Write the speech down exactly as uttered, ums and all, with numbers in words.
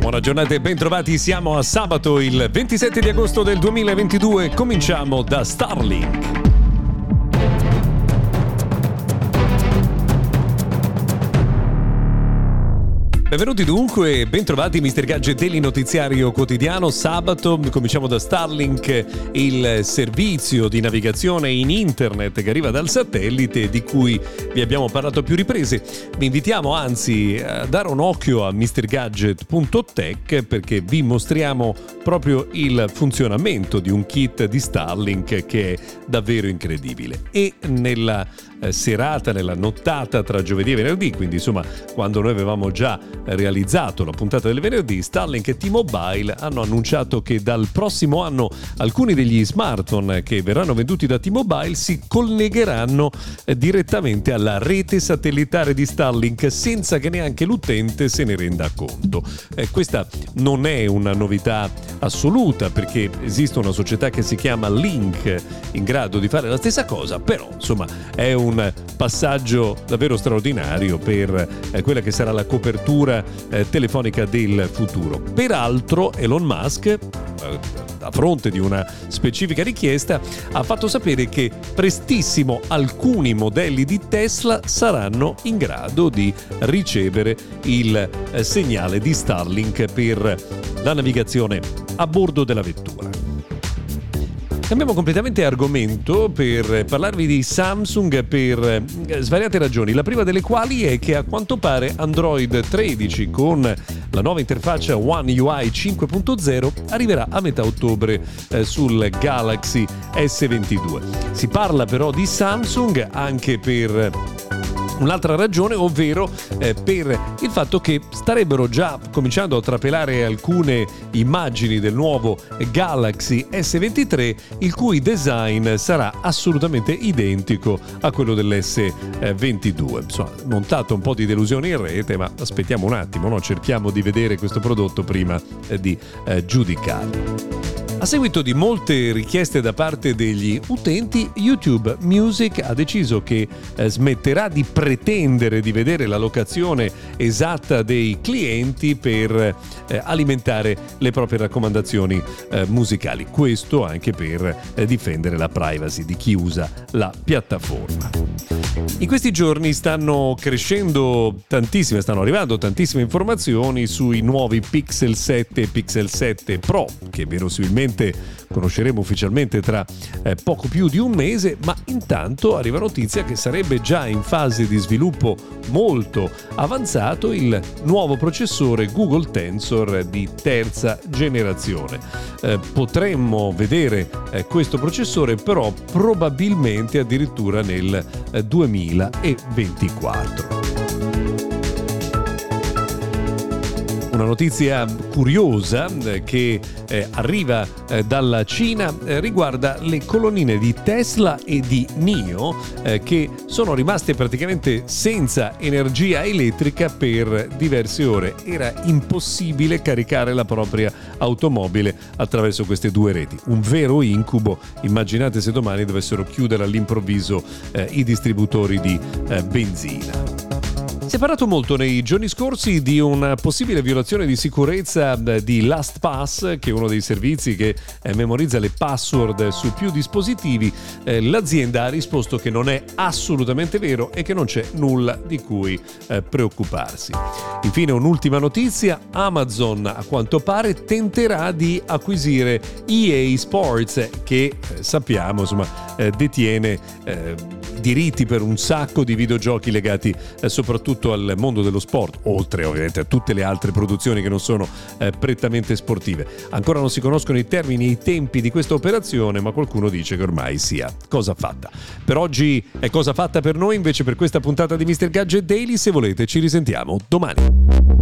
Buona giornata e bentrovati, siamo a sabato il ventisette di agosto del duemilaventidue, cominciamo da Starlink. Benvenuti dunque e bentrovati Mister Gadget Daily, notiziario quotidiano. Sabato cominciamo da Starlink, il servizio di navigazione in internet che arriva dal satellite di cui vi abbiamo parlato a più riprese. Vi invitiamo anzi a dare un occhio a Mister Gadget punto tech perché vi mostriamo proprio il funzionamento di un kit di Starlink che è davvero incredibile. E nella serata, nella nottata tra giovedì e venerdì, quindi insomma quando noi avevamo già realizzato la puntata del venerdì, Starlink e T-Mobile hanno annunciato che dal prossimo anno alcuni degli smartphone che verranno venduti da T-Mobile si collegheranno direttamente alla rete satellitare di Starlink senza che neanche l'utente se ne renda conto. Eh, questa non è una novità assoluta perché esiste una società che si chiama Link in grado di fare la stessa cosa, però insomma è un un passaggio davvero straordinario per eh, quella che sarà la copertura eh, telefonica del futuro. Peraltro Elon Musk, eh, a fronte di una specifica richiesta, ha fatto sapere che prestissimo alcuni modelli di Tesla saranno in grado di ricevere il eh, segnale di Starlink per la navigazione a bordo della vettura. Cambiamo completamente argomento per parlarvi di Samsung per svariate ragioni, la prima delle quali è che a quanto pare Android tredici con la nuova interfaccia One U I cinque punto zero arriverà a metà ottobre eh, sul Galaxy S ventidue. Si parla però di Samsung anche per un'altra ragione, ovvero eh, per il fatto che starebbero già cominciando a trapelare alcune immagini del nuovo Galaxy S ventitré, il cui design sarà assolutamente identico a quello dell'S ventidue. Insomma, montato un po' di delusione in rete, ma aspettiamo un attimo, no? Cerchiamo di vedere questo prodotto prima eh, di eh, giudicarlo. A seguito di molte richieste da parte degli utenti, YouTube Music ha deciso che eh, smetterà di pretendere di vedere la locazione esatta dei clienti per eh, alimentare le proprie raccomandazioni eh, musicali. Questo anche per eh, difendere la privacy di chi usa la piattaforma. In questi giorni stanno crescendo tantissime, stanno arrivando tantissime informazioni sui nuovi Pixel sette e Pixel sette Pro, che verosimilmente conosceremo ufficialmente tra eh, poco più di un mese, ma intanto arriva notizia che sarebbe già in fase di sviluppo molto avanzato il nuovo processore Google Tensor di terza generazione. Eh, potremmo vedere eh, questo processore però probabilmente addirittura nel eh, duemilaventiquattro. Una notizia curiosa che eh, arriva eh, dalla Cina eh, riguarda le colonnine di Tesla e di N I O eh, che sono rimaste praticamente senza energia elettrica per diverse ore. Era impossibile caricare la propria automobile attraverso queste due reti. Un vero incubo. Immaginate se domani dovessero chiudere all'improvviso eh, i distributori di eh, benzina. Si è parlato molto nei giorni scorsi di una possibile violazione di sicurezza di LastPass, che è uno dei servizi che memorizza le password su più dispositivi. L'azienda ha risposto che non è assolutamente vero e che non c'è nulla di cui preoccuparsi. Infine un'ultima notizia, Amazon a quanto pare tenterà di acquisire E A Sports, che sappiamo insomma detiene diritti per un sacco di videogiochi legati soprattutto al mondo dello sport, oltre ovviamente a tutte le altre produzioni che non sono eh, prettamente sportive. Ancora non si conoscono i termini e i tempi di questa operazione, ma qualcuno dice che ormai sia cosa fatta. Per oggi è cosa fatta per noi, invece per questa puntata di Mister Gadget Daily. Se volete ci risentiamo domani.